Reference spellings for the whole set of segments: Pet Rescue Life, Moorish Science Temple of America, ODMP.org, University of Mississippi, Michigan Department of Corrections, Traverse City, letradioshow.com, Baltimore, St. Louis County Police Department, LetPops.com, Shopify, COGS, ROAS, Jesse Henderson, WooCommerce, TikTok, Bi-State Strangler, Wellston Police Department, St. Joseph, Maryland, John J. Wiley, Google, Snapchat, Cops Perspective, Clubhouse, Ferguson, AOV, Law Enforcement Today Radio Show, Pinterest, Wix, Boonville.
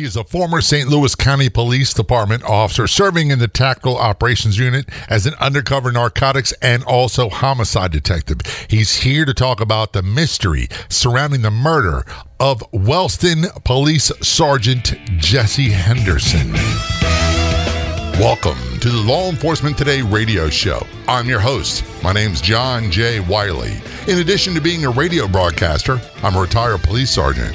He's a former St. Louis County Police Department officer serving in the Tactical Operations Unit as an undercover narcotics and also homicide detective. He's here to talk about the mystery surrounding the murder of Wellston Police Sergeant Jesse Henderson. Welcome to the Law Enforcement Today Radio Show. I'm your host. My name's John J. Wiley. In addition to being a radio broadcaster, I'm a retired police sergeant.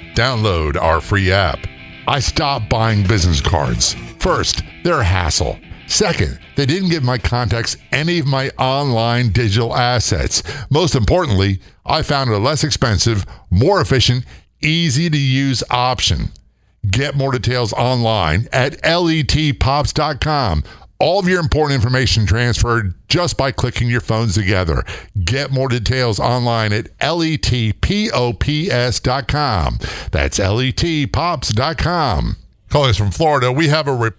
download our free app. I stopped buying business cards. First, they're a hassle. Second, they didn't give my contacts any of my online digital assets. Most importantly, I found a less expensive, more efficient, easy-to-use option. Get more details online at LetPops.com. All of your important information transferred just by clicking your phones together. Get more details online at LetPops.com. That's LetPops.com. Calling us from Florida, we have a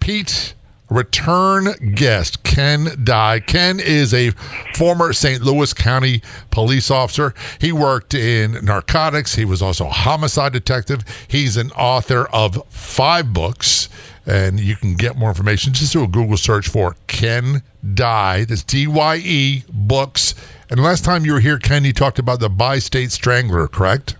return guest, Ken Dye. Ken is a former St. Louis County police officer. He worked in narcotics. He was also a homicide detective. He's an author of 5 books. And you can get more information. Just do a Google search for Ken Dye. That's D-Y-E, books. And last time you were here, Ken, you talked about the Bi-State Strangler, correct?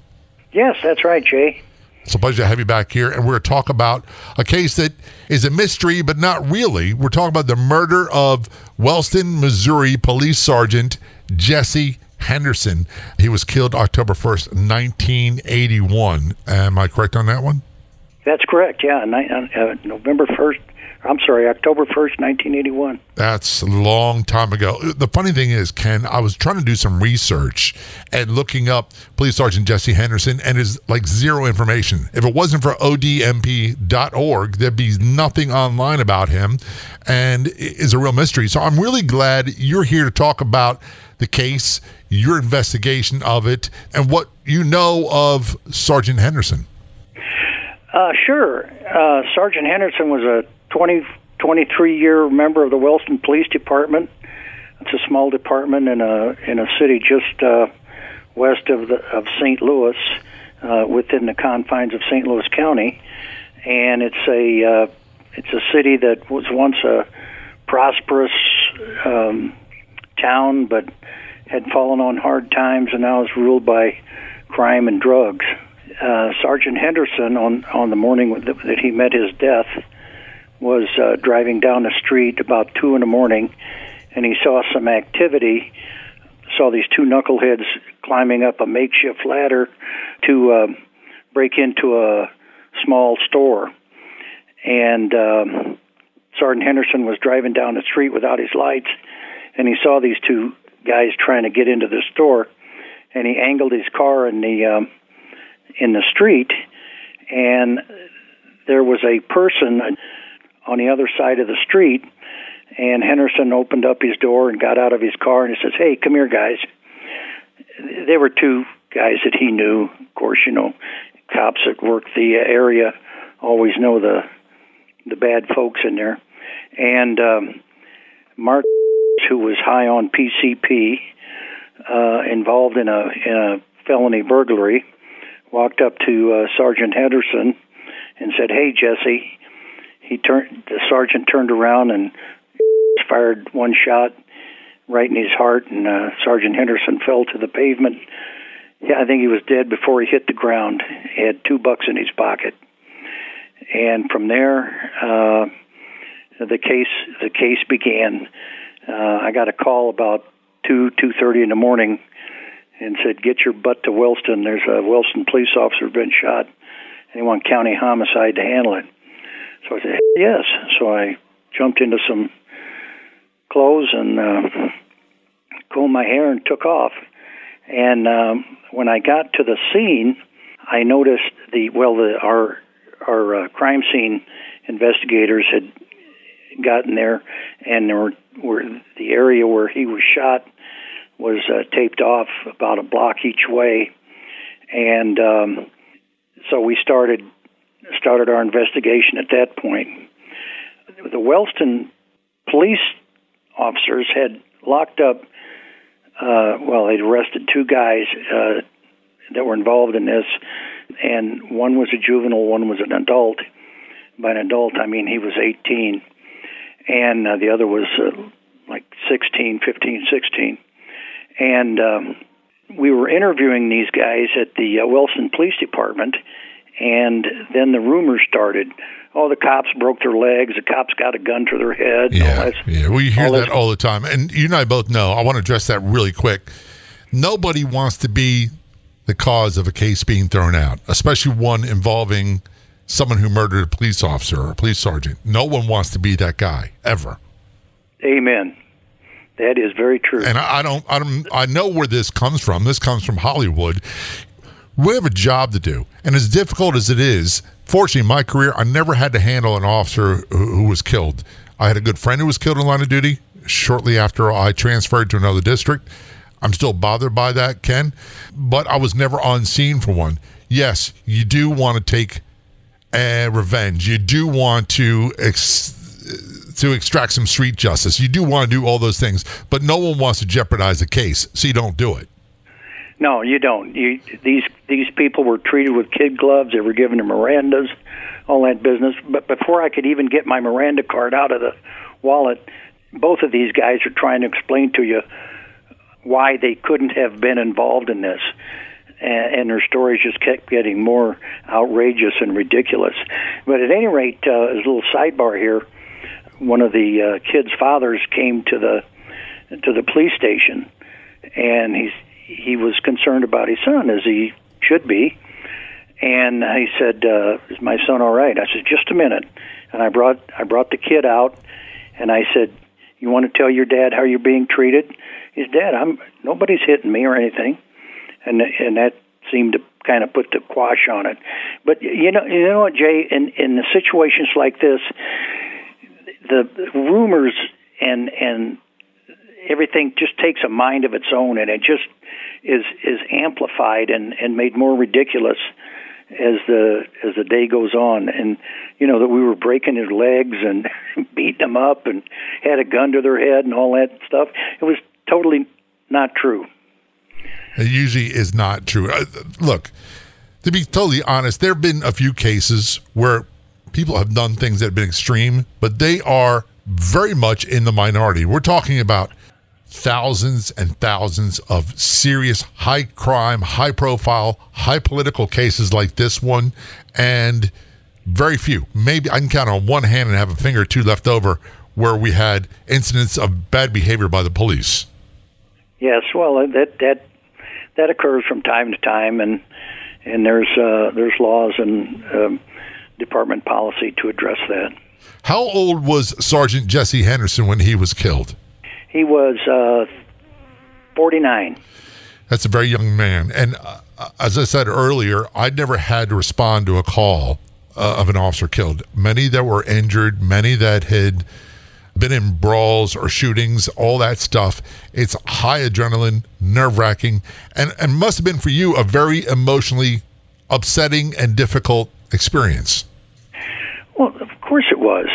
Yes, that's right, Jay. It's a pleasure to have you back here. And we're going to talk about a case that is a mystery, but not really. We're talking about the murder of Wellston, Missouri Police Sergeant Jesse Henderson. He was killed October 1st, 1981. Am I correct on that one? That's correct, yeah. October 1st, 1981. That's a long time ago. The funny thing is, Ken, I was trying to do some research and looking up Police Sergeant Jesse Henderson, and there's like zero information. If it wasn't for ODMP.org, there'd be nothing online about him, and it's a real mystery. So I'm really glad you're here to talk about the case, your investigation of it, and what you know of Sergeant Henderson. Sure. Sergeant Henderson was a 23-year member of the Wellston Police Department. It's a small department in a city just west of St. Louis, within the confines of St. Louis County, and it's a city that was once a prosperous town, but had fallen on hard times, and now is ruled by crime and drugs. Sergeant Henderson, on the morning that he met his death, was driving down the street about 2 in the morning, and he saw some activity, saw these two knuckleheads climbing up a makeshift ladder to break into a small store. And Sergeant Henderson was driving down the street without his lights, and he saw these two guys trying to get into the store, and he angled his car in the street, and there was a person on the other side of the street, and Henderson opened up his door and got out of his car, and he says, "Hey, come here, guys." They were two guys that he knew. Of course, you know, cops that work the area always know the bad folks in there. And Mark, who was high on PCP, involved in a felony burglary, walked up to Sergeant Henderson and said, "Hey, Jesse." The sergeant turned around and fired one shot right in his heart, and Sergeant Henderson fell to the pavement. Yeah, I think he was dead before he hit the ground. He had $2 in his pocket, and from there, the case began. I got a call about 2:30 in the morning. And said, "Get your butt to Wellston. There's a Wellston police officer who's been shot. Anyone county homicide to handle it." So I said, "Yes." So I jumped into some clothes and combed my hair and took off. And when I got to the scene, I noticed our our crime scene investigators had gotten there, and there were the area where he was shot was taped off about a block each way, and so we started our investigation at that point. The Wellston police officers had locked up, they'd arrested two guys that were involved in this, and one was a juvenile, one was an adult. By an adult, I mean he was 18, and the other was 16. And we were interviewing these guys at the Wellston Police Department, and then the rumors started. Oh, the cops broke their legs. The cops got a gun to their head. Yeah. Well, you hear that all the time. And you and I both know, I want to address that really quick. Nobody wants to be the cause of a case being thrown out, especially one involving someone who murdered a police officer or a police sergeant. No one wants to be that guy, ever. Amen. That is very true. And I know where this comes from. This comes from Hollywood. We have a job to do. And as difficult as it is, fortunately, in my career, I never had to handle an officer who was killed. I had a good friend who was killed in line of duty shortly after I transferred to another district. I'm still bothered by that, Ken, but I was never on scene for one. Yes, you do want to take revenge. You do want to extract some street justice. You do want to do all those things, but no one wants to jeopardize the case, so you don't do it. No, you don't. These people were treated with kid gloves. They were given to Mirandas, all that business. But before I could even get my Miranda card out of the wallet, both of these guys are trying to explain to you why they couldn't have been involved in this. And their stories just kept getting more outrageous and ridiculous. But at any rate, as a little sidebar here, one of the kids' fathers came to the police station, and he was concerned about his son, as he should be. And he said, "Is my son all right?" I said, "Just a minute." And I brought the kid out, and I said, "You want to tell your dad how you're being treated?" He said, "Dad, nobody's hitting me or anything." And that seemed to kind of put the quash on it. But you know what, Jay, in the situations like this, the rumors and everything just takes a mind of its own, and it just is amplified and made more ridiculous as the day goes on. And you know that we were breaking their legs and beating them up and had a gun to their head and all that stuff. It was totally not true. It usually is not true. Look, to be totally honest, there have been a few cases where people have done things that have been extreme, but they are very much in the minority. We're talking about thousands and thousands of serious high crime, high profile, high political cases like this one, and very few. Maybe I can count on one hand and have a finger or two left over where we had incidents of bad behavior by the police. Yes, well, that occurs from time to time, and there's laws and department policy to address that. How old was Sergeant Jesse Henderson when he was killed? He was 49. That's a very young man. And as I said earlier, I'd never had to respond to a call of an officer killed. Many that were injured, many that had been in brawls or shootings, all that stuff. It's high adrenaline, nerve-wracking, and must have been for you a very emotionally upsetting and difficult experience. Well, of course it was.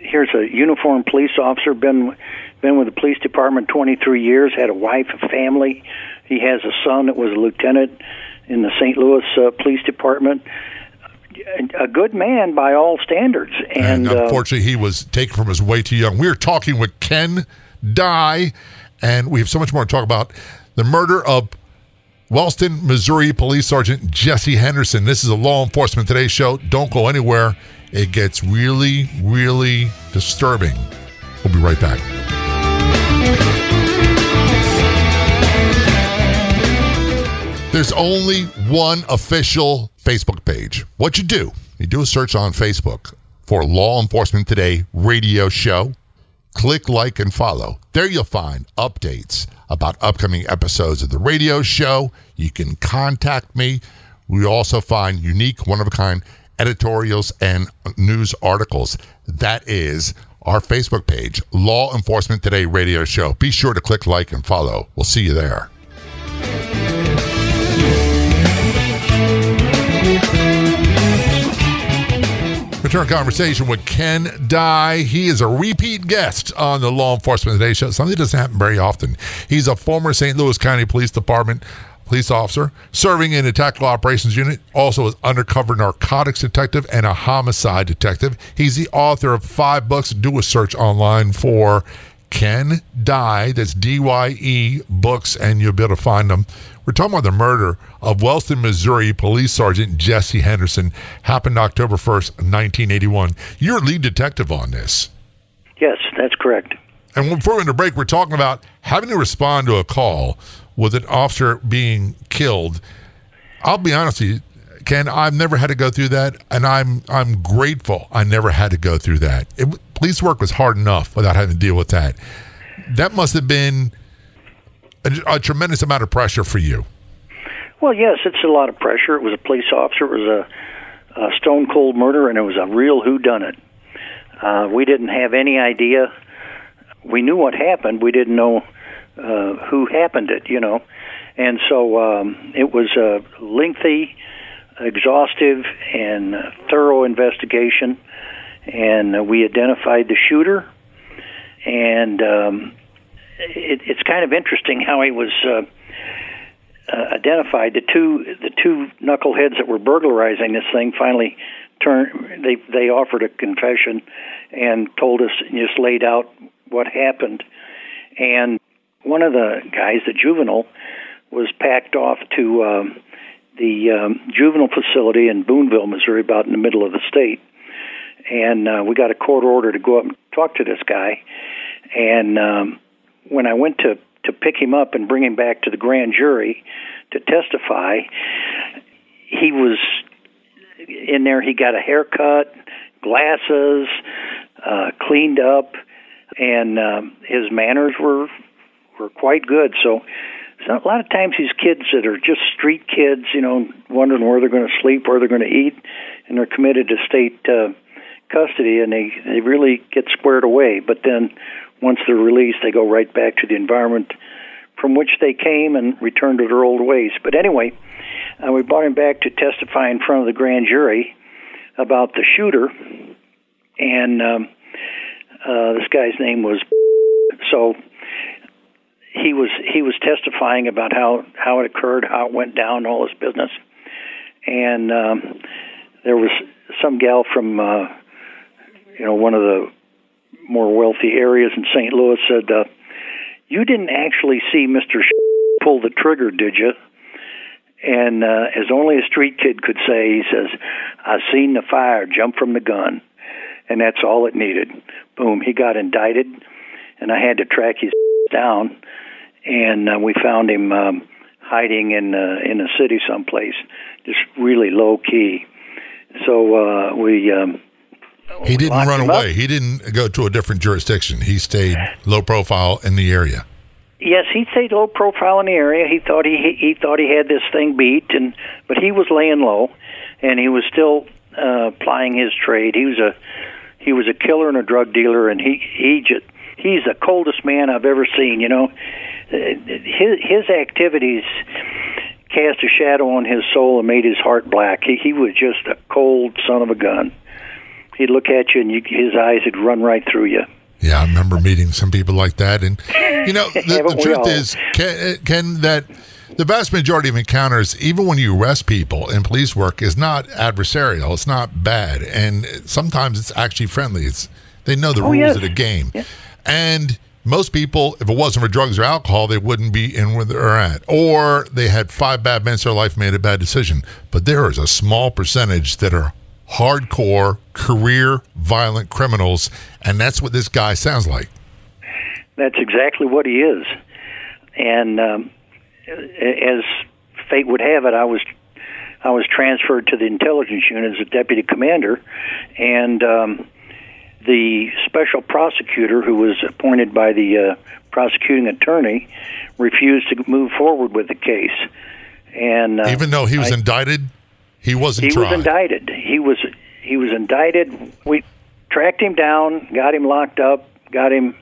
Here's a uniformed police officer, been with the police department 23 years, had a wife, a family. He has a son that was a lieutenant in the St. Louis Police Department. A good man by all standards. And unfortunately, he was taken from us way too young. We're talking with Ken Dye, and we have so much more to talk about. The murder of Wellston, Missouri Police Sergeant Jesse Henderson. This is a Law Enforcement Today show. Don't go anywhere. It gets really, really disturbing. We'll be right back. There's only one official Facebook page. What you do a search on Facebook for Law Enforcement Today Radio Show. Click like and follow. There you'll find updates about upcoming episodes of the radio show. You can contact me. We also find unique, one-of-a-kind editorials and news articles. That is our Facebook page, Law Enforcement Today Radio Show. Be sure to click like and follow. We'll see you there. Return conversation with Ken Dye. He is a repeat guest on the Law Enforcement Today Show. Something that doesn't happen very often. He's a former St. Louis County Police Department police officer, serving in a tactical operations unit, also is undercover narcotics detective and a homicide detective. He's the author of 5 books. Do a search online for Ken Dye. That's D-Y-E books, and you'll be able to find them. We're talking about the murder of Wellston, Missouri Police Sergeant Jesse Henderson. Happened October 1st, 1981. You're lead detective on this. Yes, that's correct. And before we went to break, we're talking about having to respond to a call with an officer being killed. I'll be honest with you, Ken, I've never had to go through that, and I'm grateful I never had to go through that. Police work was hard enough without having to deal with that. That must have been a tremendous amount of pressure for you. Well, yes, it's a lot of pressure. It was a police officer. It was a stone-cold murder, and it was a real whodunit. We didn't have any idea. We knew what happened. We didn't know who happened it, you know. And so it was a lengthy, exhaustive, and thorough investigation. And we identified the shooter. And it's kind of interesting how he was identified. The two knuckleheads that were burglarizing this thing finally turned. They offered a confession and told us, and just laid out what happened. And one of the guys, the juvenile, was packed off to the juvenile facility in Boonville, Missouri, about in the middle of the state. And we got a court order to go up and talk to this guy. And when I went to pick him up and bring him back to the grand jury to testify, he was in there. He got a haircut, glasses, cleaned up, and his manners were quite good. So a lot of times these kids that are just street kids, you know, wondering where they're going to sleep, where they're going to eat, and they're committed to state custody, and they really get squared away. But then once they're released, they go right back to the environment from which they came and return to their old ways. But anyway, we brought him back to testify in front of the grand jury about the shooter, and this guy's name was... So... He was testifying about how it occurred, how it went down, all this business. And there was some gal from, one of the more wealthy areas in St. Louis said, you didn't actually see Mr. pull the trigger, did you? And as only a street kid could say, he says, I seen the fire jump from the gun. And that's all it needed. Boom, he got indicted, and I had to track his down, and we found him hiding in a city someplace, just really low key. So we he didn't run away. He didn't go to a different jurisdiction. He stayed low profile in the area. Yes, he stayed low profile in the area. He thought he thought he had this thing beat, but he was laying low, and he was still plying his trade. He was a killer and a drug dealer, and he's the coldest man I've ever seen, you know. His activities cast a shadow on his soul and made his heart black. He was just a cold son of a gun. He'd look at you, and his eyes would run right through you. Yeah, I remember meeting some people like that. And, you know, the truth is, Ken, that the vast majority of encounters, even when you arrest people in police work, is not adversarial. It's not bad. And sometimes it's actually friendly. They know the rules of the game. Yeah. And most people, if it wasn't for drugs or alcohol, they wouldn't be in where they're at. Or they had 5 bad minutes of their life, made a bad decision. But there is a small percentage that are hardcore, career, violent criminals. And that's what this guy sounds like. That's exactly what he is. And as fate would have it, I was transferred to the intelligence unit as a deputy commander. And... the special prosecutor who was appointed by the prosecuting attorney refused to move forward with the case. And even though he was indicted, he wasn't tried. He was indicted. He was indicted. We tracked him down, got him locked up, got him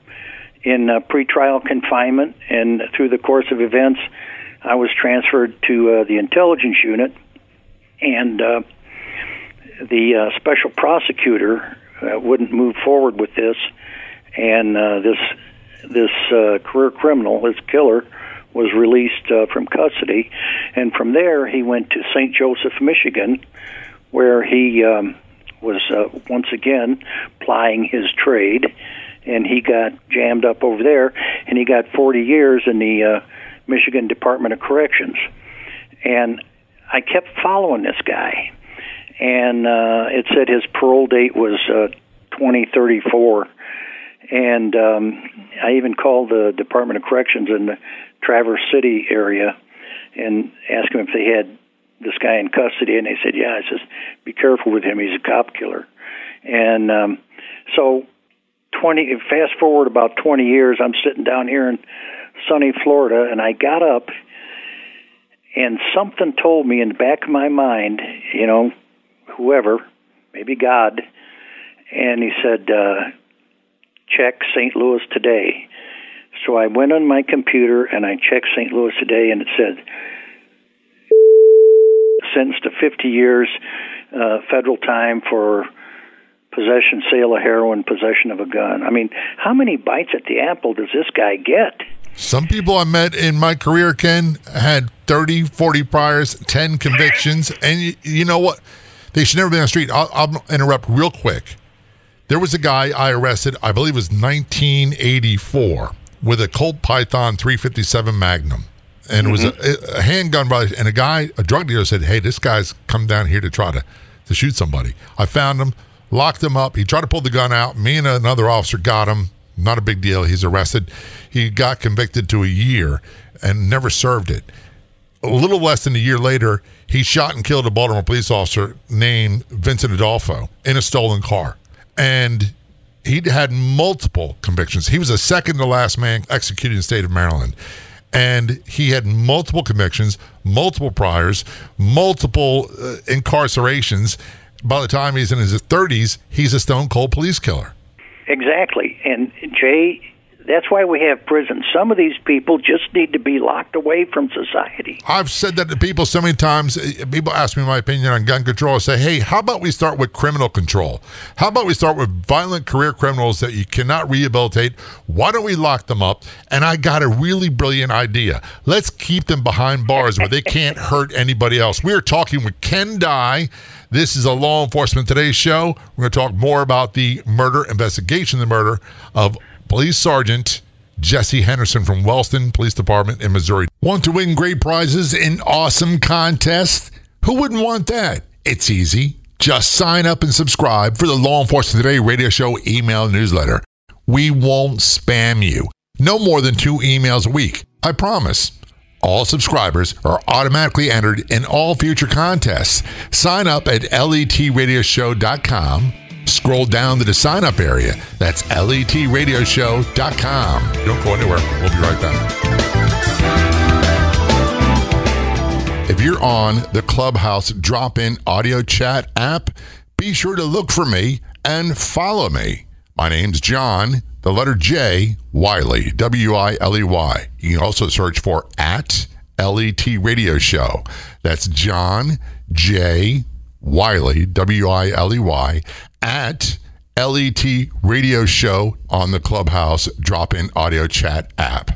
in pretrial confinement, and through the course of events, I was transferred to the intelligence unit, and the special prosecutor wouldn't move forward with this, and this career criminal, this killer, was released from custody, and from there he went to St. Joseph, Michigan, where he was once again plying his trade, and he got jammed up over there, and he got 40 years in the Michigan Department of Corrections. And I kept following this guy, and it said his parole date was 2034, and I even called the Department of Corrections in the Traverse City area and asked them if they had this guy in custody, and they said, yeah. I says, be careful with him, he's a cop killer. And so fast forward about 20 years, I'm sitting down here in sunny Florida, and I got up, and something told me in the back of my mind, you know, whoever, maybe God, and he said, check St. Louis Today. So I went on my computer, and I checked St. Louis Today, and it said, sentenced to 50 years federal time for possession, sale of heroin, possession of a gun. I mean, how many bites at the apple does this guy get? Some people I met in my career, Ken, had 30, 40 priors, 10 convictions, and you know what? They should never be on the street. I'll interrupt real quick. There was a guy I arrested, I believe it was 1984, with a Colt Python 357 Magnum. And it was a handgun, and a drug dealer said, hey, this guy's come down here to try to shoot somebody. I found him, locked him up. He tried to pull the gun out. Me and another officer got him. Not a big deal. He's arrested. He got convicted to a year and never served it. A little less than a year later, he shot and killed a Baltimore police officer named Vincent Adolfo in a stolen car. And he had multiple convictions. He was the second to last man executed in the state of Maryland. And he had multiple convictions, multiple priors, multiple incarcerations. By the time he's in his 30s, he's a stone-cold police killer. Exactly. And, Jay, that's why we have prison. Some of these people just need to be locked away from society. I've said that to people so many times. People ask me my opinion on gun control. I say, hey, how about we start with criminal control? How about we start with violent career criminals that you cannot rehabilitate? Why don't we lock them up? And I got a really brilliant idea. Let's keep them behind bars where they can't hurt anybody else. We are talking with Ken Dye. This is a Law Enforcement Today show. We're going to talk more about the murder investigation, the murder of Police Sergeant Jesse Henderson from Wellston Police Department in Missouri. Want to win great prizes in awesome contests? Who wouldn't want that? It's easy. Just sign up and subscribe for the Law Enforcement Today Radio Show email newsletter. We won't spam you. No more than 2 emails a week. I promise. All subscribers are automatically entered in all future contests. Sign up at letradioshow.com. Scroll down to the sign-up area. That's letradioshow.com. Don't go anywhere. We'll be right back. If you're on the Clubhouse drop-in audio chat app, be sure to look for me and follow me. My name's John, the letter J, Wiley, W-I-L-E-Y. You can also search for at L-E-T Radio Show. That's John J. Wiley, W-I-L-E-Y, at L-E-T Radio Show on the Clubhouse drop-in audio chat app.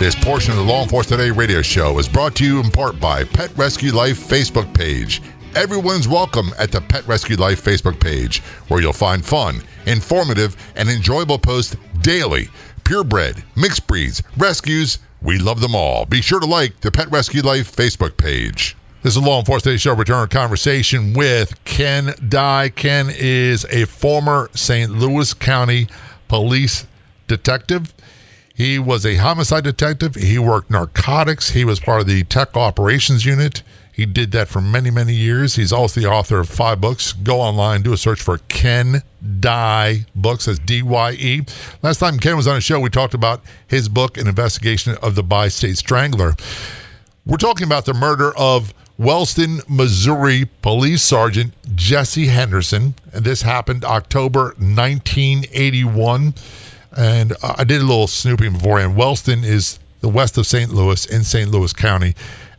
This portion of the Law Enforcement Today Radio Show is brought to you in part by Pet Rescue Life Facebook page. Everyone's welcome at the Pet Rescue Life Facebook page, where you'll find fun, informative, and enjoyable posts daily. Purebred, mixed breeds, rescues, we love them all. Be sure to like the Pet Rescue Life Facebook page. This is Law Enforcement Today Show. Return conversation with Ken Dye. Ken is a former St. Louis County police detective. He was a homicide detective. He worked narcotics. He was part of the tech operations unit. He did that for many, many years. He's also the author of 5 books. Go online, do a search for Ken Dye Books. That's D-Y-E. Last time Ken was on a show, we talked about his book, An Investigation of the Bi-State Strangler. We're talking about the murder of Wellston, Missouri Police Sergeant Jesse Henderson. And this happened October 1981. And I did a little snooping beforehand. Wellston is the west of St. Louis in St. Louis County.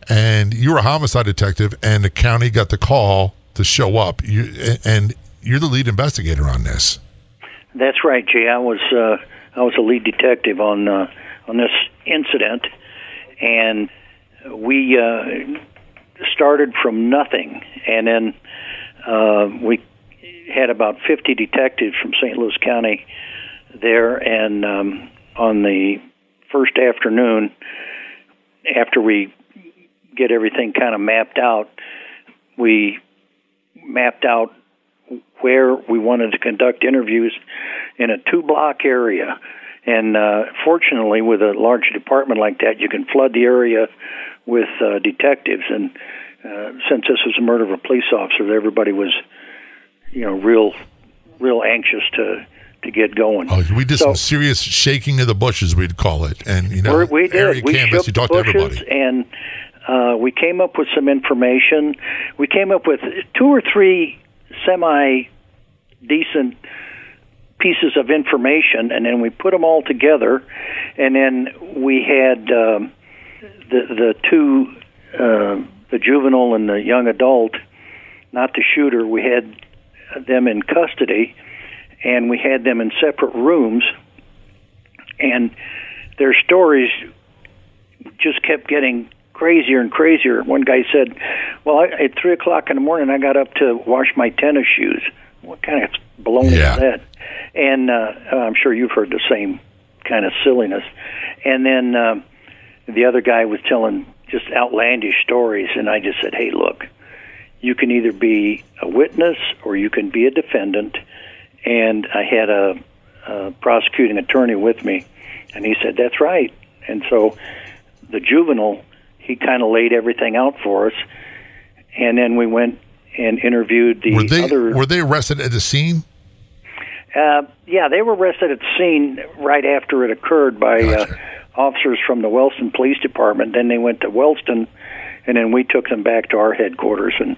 And you were a homicide detective, and the county got the call to show up. You're the lead investigator on this. That's right, Jay. I was a lead detective on this incident, and we started from nothing, and then we had about 50 detectives from St. Louis County there, and on the first afternoon, after we get everything kind of mapped out, we mapped out where we wanted to conduct interviews in a 2-block area. And fortunately, with a large department like that, you can flood the area with detectives. And since this was the murder of a police officer, everybody was, real anxious to get going. Oh, we did some serious shaking of the bushes, we'd call it. And, we did. Area we canvas, you talked to everybody. And we came up with some information. We came up with 2 or 3 semi-decent pieces of information, and then we put them all together, and then we had the juvenile and the young adult, not the shooter, we had them in custody, and we had them in separate rooms, and their stories just kept getting crazier and crazier. One guy said, well, at 3 o'clock in the morning, I got up to wash my tennis shoes. What kind of baloney is that? And I'm sure you've heard the same kind of silliness. And then the other guy was telling just outlandish stories, and I just said, hey, look, you can either be a witness or you can be a defendant. And I had a prosecuting attorney with me, and he said, that's right. And so the juvenile, he kind of laid everything out for us, and then we went and interviewed the other. Were they arrested at the scene? Yeah, they were arrested at the scene right after it occurred by officers from the Wellston Police Department. Then they went to Wellston, and then we took them back to our headquarters and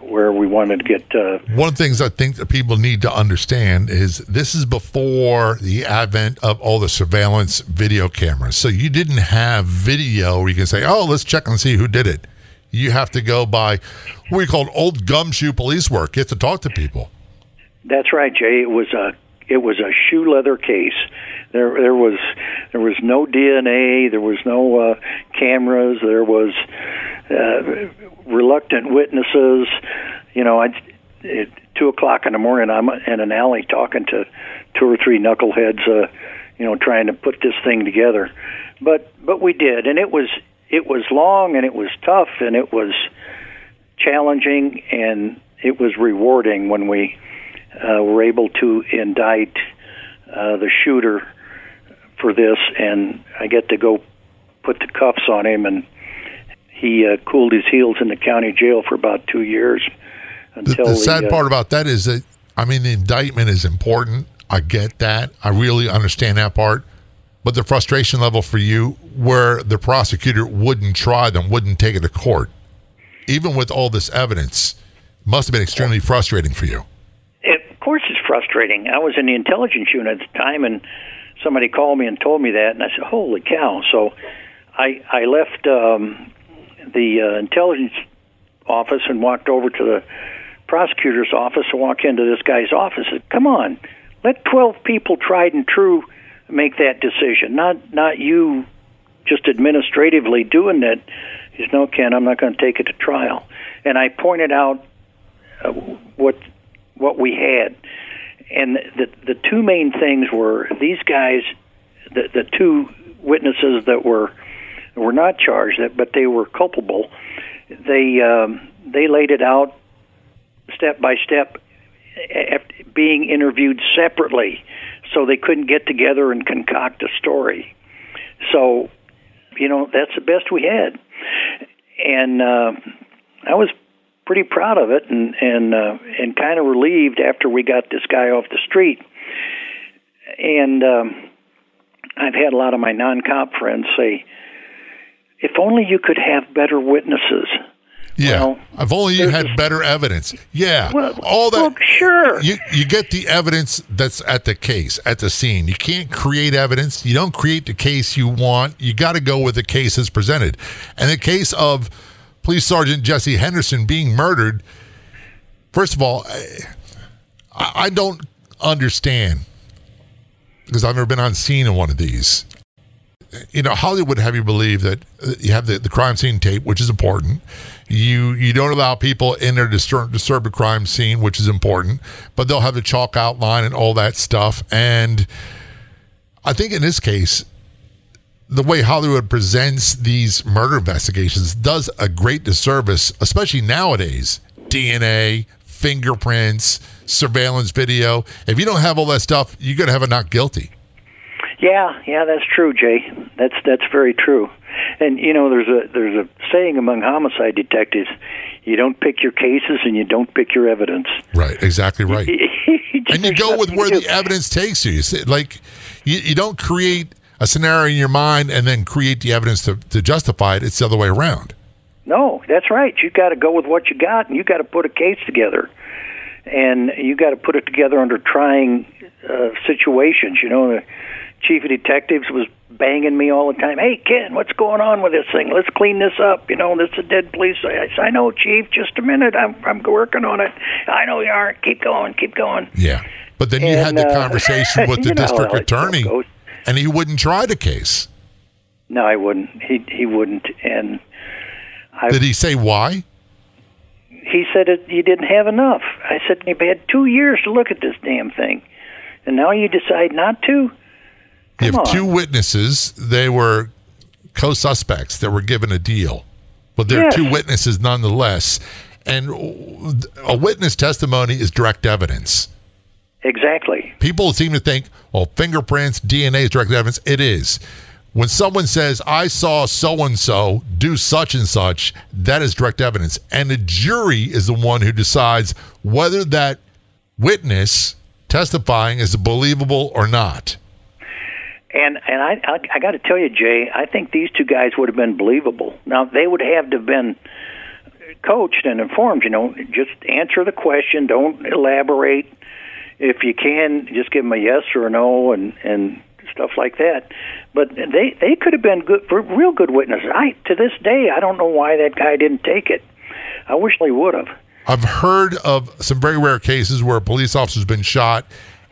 where we wanted to get. One of the things I think that people need to understand is this is before the advent of all the surveillance video cameras. So you didn't have video where you can say, oh, let's check and see who did it. You have to go by what we called old gumshoe police work. You have to talk to people. That's right, Jay. It was a shoe leather case. There was no DNA. There was no cameras. There was reluctant witnesses. At 2 o'clock in the morning, I'm in an alley talking to 2 or 3 knuckleheads. Trying to put this thing together. But we did, and it was long, and it was tough, and it was challenging, and it was rewarding when we were able to indict the shooter for this, and I get to go put the cuffs on him, and he cooled his heels in the county jail for about 2 years. Until the sad part about that is that, the indictment is important. I get that. I really understand that part. But the frustration level for you where the prosecutor wouldn't try them, wouldn't take it to court, even with all this evidence, must have been extremely frustrating for you. Of course it's frustrating. I was in the intelligence unit at the time, and somebody called me and told me that, and I said, holy cow. So I left the intelligence office and walked over to the prosecutor's office and walked into this guy's office and said, come on, let 12 people tried and true make that decision, not you just administratively doing that. He said, no, Ken, I'm not going to take it to trial. And I pointed out what we had. And the 2 main things were these guys, the 2 witnesses that were not charged, but they were culpable. They laid it out step by step, being interviewed separately, so they couldn't get together and concoct a story. So, that's the best we had. And I was pretty proud of it, and kind of relieved after we got this guy off the street. And I've had a lot of my non-cop friends say, if only you could have better witnesses. Yeah, well, if only you had better evidence. Yeah, well, all that. Well, sure. You get the evidence that's at the case, at the scene. You can't create evidence. You don't create the case you want. You got to go with the case that's presented. And the case of Police Sergeant Jesse Henderson being murdered, first of all, I don't understand, because I've never been on scene in one of these. You know, Hollywood have you believe that you have the crime scene tape, which is important. You don't allow people in there to disturb a crime scene, which is important, but they'll have the chalk outline and all that stuff. And I think in this case, the way Hollywood presents these murder investigations does a great disservice, especially nowadays. DNA, fingerprints, surveillance video. If you don't have all that stuff, you're going to have a not guilty. Yeah, that's true, Jay. That's very true. And you know, there's a saying among homicide detectives: you don't pick your cases and you don't pick your evidence. Right, exactly right. And you go with where the evidence takes you. Like, you don't create a scenario in your mind and then create the evidence to justify it. It's the other way around. No, that's right. You got to go with what you got, and you got to put a case together. And you got to put it together under trying situations. You know, the chief of detectives was banging me all the time. Hey, Ken, what's going on with this thing? Let's clean this up. You know, this is a dead police. I said, I know, Chief. Just a minute. I'm working on it. I know you are. Keep going. Yeah, but then you had the conversation with the district attorney, and he wouldn't try the case. No, I wouldn't. He wouldn't. And did he say why? He said you didn't have enough. I said, you've had 2 years to look at this damn thing, and now you decide not to? You have two witnesses. They were co-suspects that were given a deal, but they're two witnesses nonetheless, and a witness testimony is direct evidence. Exactly. People seem to think, well, fingerprints, DNA is direct evidence. It is. When someone says, I saw so-and-so do such and such, that is direct evidence. And the jury is the one who decides whether that witness testifying is believable or not. And I got to tell you, Jay, I think these two guys would have been believable. Now, they would have to have been coached and informed, you know, just answer the question, don't elaborate. If you can, just give them a yes or a no and stuff like that. But they could have been real good witnesses. To this day, I don't know why that guy didn't take it. I wish they would have. I've heard of some very rare cases where a police officer's been shot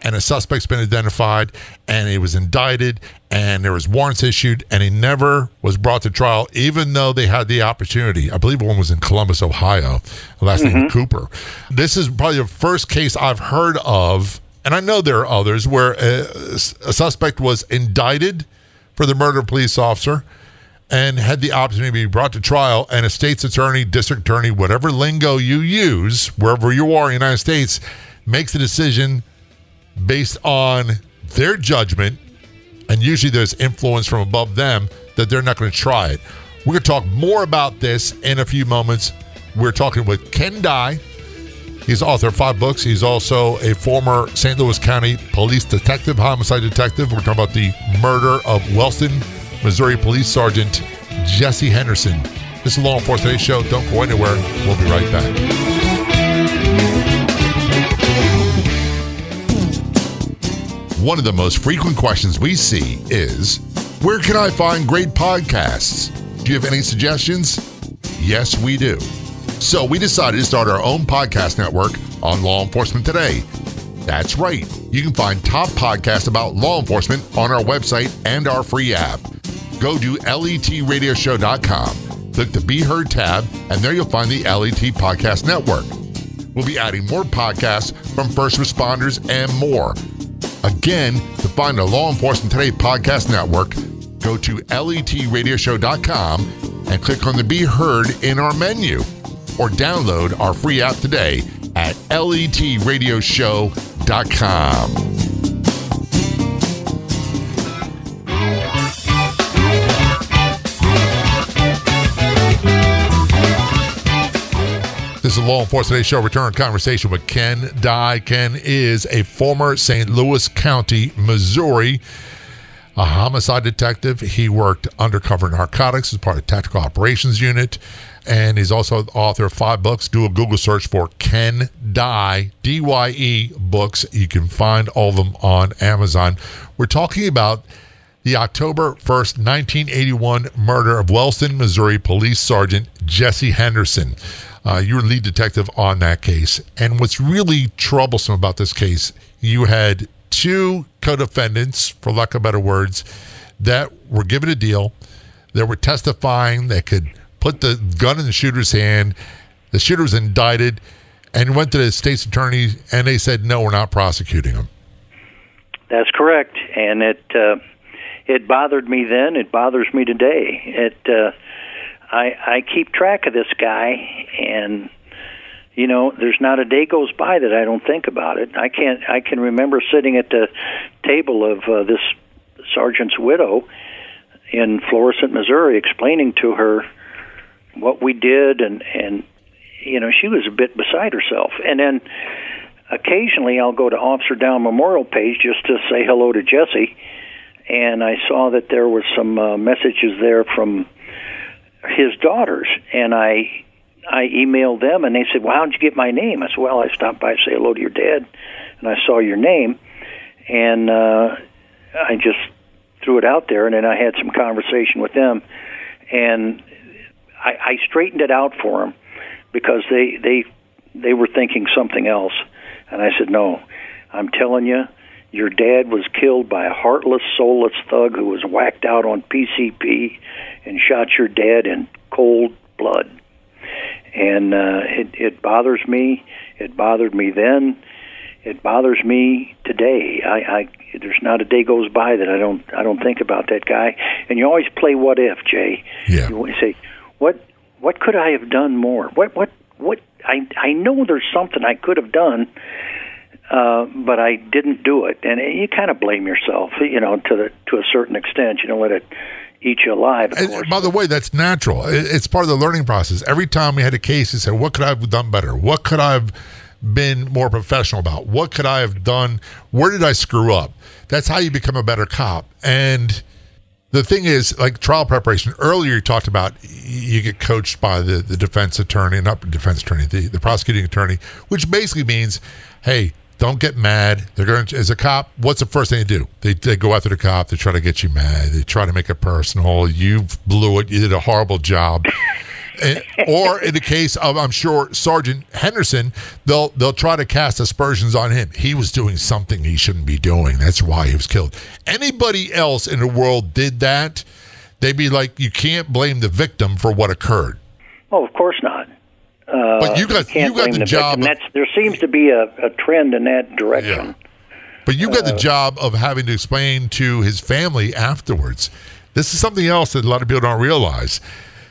and a suspect's been identified and he was indicted and there was warrants issued and he never was brought to trial, even though they had the opportunity. I believe one was in Columbus, Ohio. The last name was Cooper. This is probably the first case I've heard of, and I know there are others, where a suspect was indicted for the murder of a police officer and had the opportunity to be brought to trial, and a state's attorney, district attorney, whatever lingo you use, wherever you are in the United States, makes the decision based on their judgment, and usually there's influence from above them that they're not going to try it. We're going to talk more about this in a few moments. We're talking with Ken Dye. He's the author of 5 books. He's also a former St. Louis County police detective, homicide detective. We're talking about the murder of Wellston, Missouri Police Sergeant Jesse Henderson. This is Law Enforcement Today Show. Don't go anywhere. We'll be right back. One of the most frequent questions we see is, where can I find great podcasts? Do you have any suggestions? Yes, we do. So we decided to start our own podcast network on Law Enforcement Today. That's right. You can find top podcasts about law enforcement on our website and our free app. Go to letradioshow.com, click the Be Heard tab, and there you'll find the LET Podcast Network. We'll be adding more podcasts from first responders and more. Again, to find a Law Enforcement Today podcast network, go to letradioshow.com and click on the Be Heard in our menu, or download our free app today at letradioshow.com. is the Law Enforcement Today Show return conversation with Ken Dye. Ken is a former St. Louis County, Missouri, a homicide detective. He worked undercover narcotics as part of Tactical Operations Unit, and he's also the author of 5 books. Do a Google search for Ken Dye, D-Y-E books. You can find all of them on Amazon. We're talking about the October 1st, 1981 murder of Wellston, Missouri Police Sergeant Jesse Henderson. You were lead detective on that case. And what's really troublesome about this case, you had 2 co-defendants, for lack of better words, that were given a deal, that were testifying, that could put the gun in the shooter's hand. The shooter was indicted and went to the state's attorney, and they said, no, we're not prosecuting him. That's correct. And it bothered me then. It bothers me today. I keep track of this guy, and you know, there's not a day goes by that I don't think about it. I can remember sitting at the table of this sergeant's widow in Florissant, Missouri, explaining to her what we did, and you know, she was a bit beside herself. And then occasionally I'll go to Officer Down Memorial page just to say hello to Jesse, and I saw that there were some messages there from his daughters, and I emailed them, and they said, well, how'd you get my name? I said, well, I stopped by to say hello to your dad, and I saw your name, and I just threw it out there, and then I had some conversation with them, and I straightened it out for them, because they were thinking something else, and I said, no, I'm telling you, your dad was killed by a heartless, soulless thug who was whacked out on PCP and shot your dad in cold blood. And it bothers me. It bothered me then. It bothers me today. There's not a day goes by that I don't think about that guy. And you always play what if, Jay. Yeah. You always say, what could I have done more? What I know there's something I could have done, but I didn't do it. And you kind of blame yourself, you know, to a certain extent. You don't let it eat you alive, of course. By the way, that's natural. It's part of the learning process. Every time we had a case, he said, what could I have done better? What could I have been more professional about? What could I have done? Where did I screw up? That's how you become a better cop. And the thing is, like trial preparation, earlier you talked about you get coached by the defense attorney, not defense attorney, the prosecuting attorney, which basically means, hey, don't get mad. They're going to, as a cop, what's the first thing they do? They go after the cop. They try to get you mad. They try to make it personal. You blew it. You did a horrible job. Or in the case of, I'm sure, Sergeant Henderson, they'll try to cast aspersions on him. He was doing something he shouldn't be doing. That's why he was killed. Anybody else in the world did that, they'd be like, you can't blame the victim for what occurred. Oh, of course not. But you got the job. There seems to be a trend in that direction. Yeah. But you got the job of having to explain to his family afterwards. This is something else that a lot of people don't realize.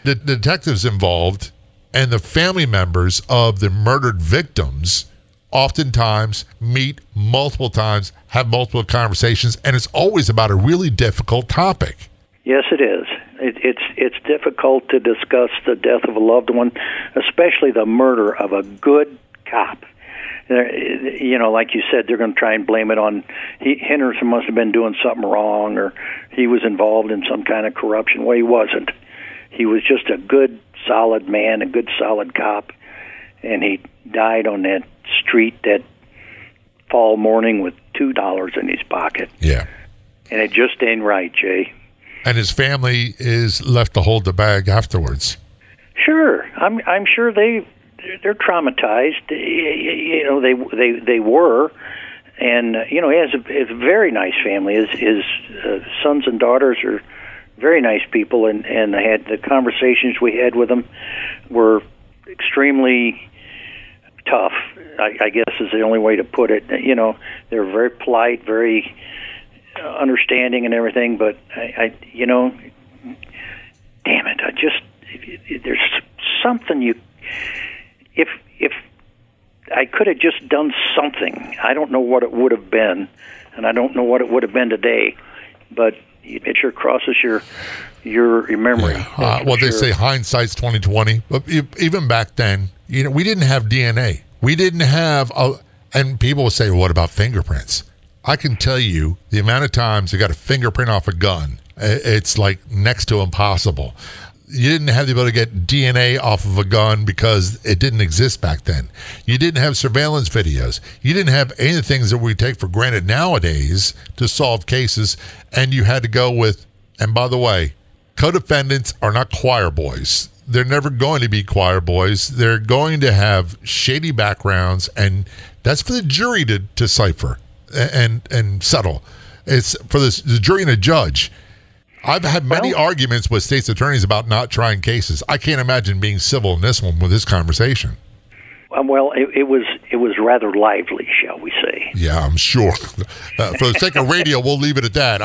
The detectives involved and the family members of the murdered victims oftentimes meet multiple times, have multiple conversations, and it's always about a really difficult topic. Yes, it is. It's difficult to discuss the death of a loved one, especially the murder of a good cop. You know, like you said, they're going to try and blame it on Henderson must have been doing something wrong, or he was involved in some kind of corruption. Well, he wasn't. He was just a good, solid man, a good, solid cop, and he died on that street that fall morning with $2 in his pocket. Yeah. And it just ain't right, Jay. And his family is left to hold the bag afterwards. Sure, I'm sure they're traumatized. You know, they were, and you know, he has a very nice family. His sons and daughters are very nice people, and they had the conversations we had with them were extremely tough, I guess is the only way to put it. You know, they're very polite, very understanding and everything, but I you know, damn it, I just, there's something if I could have just done something, I don't know what it would have been, and I don't know what it would have been today, but it sure crosses your your memory. Yeah. Well, sure. They say hindsight's 20/20, but even back then, you know, we didn't have DNA. We didn't have, and people will say, well, what about fingerprints? I can tell you the amount of times you got a fingerprint off a gun, it's like next to impossible. You didn't have the ability to get DNA off of a gun because it didn't exist back then. You didn't have surveillance videos. You didn't have any of the things that we take for granted nowadays to solve cases, and you had to go with, and by the way, co-defendants are not choir boys. They're never going to be choir boys. They're going to have shady backgrounds, and that's for the jury to decipher and settle. It's for the jury and a judge. I've had many arguments with state's attorneys about not trying cases. I can't imagine being civil in this one with this conversation. Well, it was rather lively, shall we say. Yeah, I'm sure. For the sake of radio, we'll leave it at that.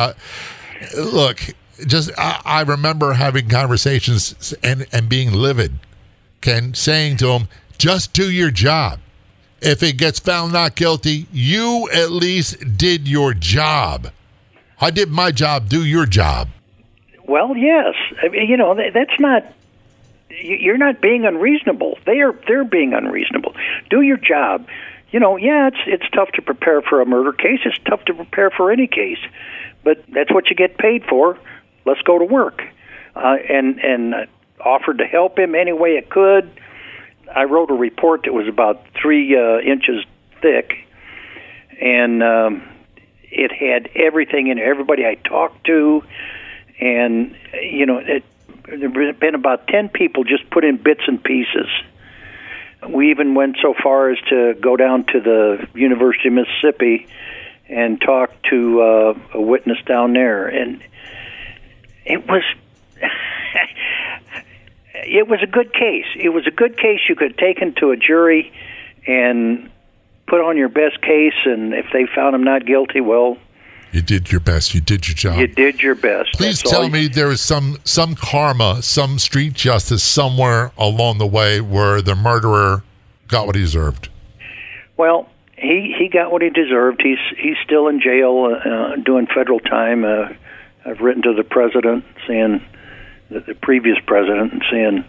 I remember having conversations and being livid, Ken, saying to them, just do your job. If it gets found not guilty, you at least did your job. I did my job, do your job. Well, yes. I mean, you know, that's not, you're not being unreasonable. They're being unreasonable. Do your job. You know, yeah, it's tough to prepare for a murder case. It's tough to prepare for any case. But that's what you get paid for. Let's go to work. And offered to help him any way it could. I wrote a report that was about 3 inches thick. And it had everything in it, everybody I talked to. And, you know, there've been about 10 people just put in bits and pieces. We even went so far as to go down to the University of Mississippi and talk to a witness down there. And it was it was a good case. It was a good case you could have taken to a jury and put on your best case, and if they found him not guilty, well, you did your best. You did your job. You did your best. Please tell me there is some karma, some street justice somewhere along the way where the murderer got what he deserved. Well, he got what he deserved. He's still in jail doing federal time. I've written to the president saying, the previous president, and saying,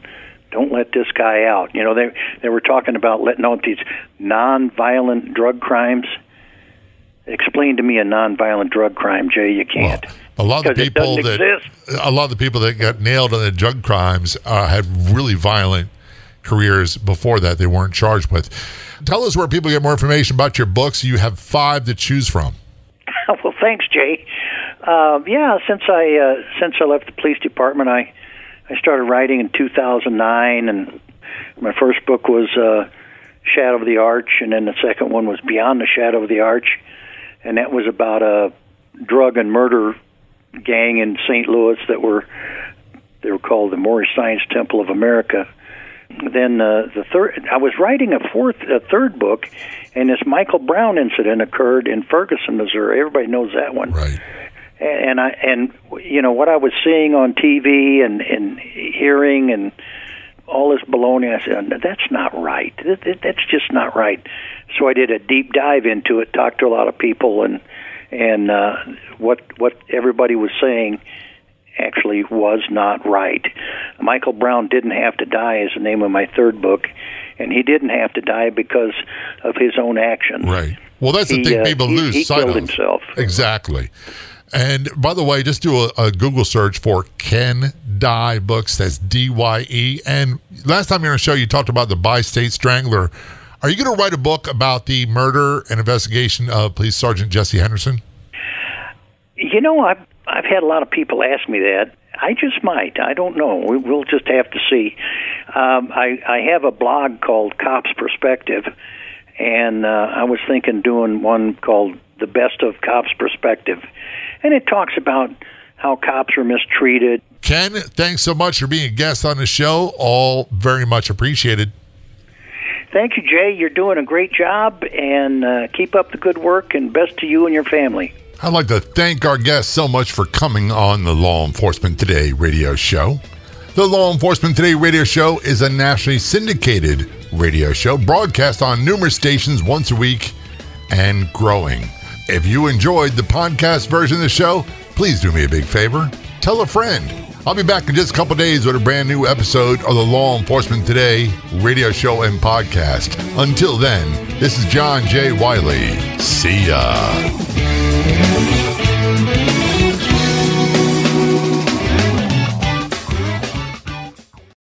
don't let this guy out. You know, they were talking about letting out these nonviolent drug crimes. Explain to me a nonviolent drug crime, Jay. You can't. Well, a lot of the people that got nailed on the drug crimes had really violent careers before that. They weren't charged with. Tell us where people get more information about your books. You have 5 to choose from. Well, thanks, Jay. Since I left the police department, I started writing in 2009, and my first book was Shadow of the Arch, and then the second one was Beyond the Shadow of the Arch, and that was about a drug and murder gang in St. Louis they were called the Moorish Science Temple of America. Then I was writing a third book, and this Michael Brown incident occurred in Ferguson, Missouri. Everybody knows that one, right? And you know what I was seeing on TV and hearing and all this baloney. I said, that's not right. That's just not right. So I did a deep dive into it, talked to a lot of people, and what everybody was saying actually was not right. Michael Brown didn't have to die is the name of my third book, and he didn't have to die because of his own actions. Right. Well, that's the thing people lose sight of. He killed himself. Exactly. And by the way, just do a Google search for Ken Dye Books. That's DYE. And last time you were on the show, you talked about the Bi-State Strangler. Are you going to write a book about the murder and investigation of Police Sergeant Jesse Henderson? You know, I've had a lot of people ask me that. I just might. I don't know. We'll just have to see. I have a blog called Cops Perspective, and I was thinking doing one called The Best of Cops Perspective, and it talks about how cops are mistreated. Ken, thanks so much for being a guest on the show. All very much appreciated. Thank you, Jay. You're doing a great job, and keep up the good work, and best to you and your family. I'd like to thank our guests so much for coming on the Law Enforcement Today radio show. The Law Enforcement Today radio show is a nationally syndicated radio show broadcast on numerous stations once a week and growing. If you enjoyed the podcast version of the show, please do me a big favor. Tell a friend. I'll be back in just a couple days with a brand new episode of the Law Enforcement Today radio show and podcast. Until then, this is John J. Wiley. See ya.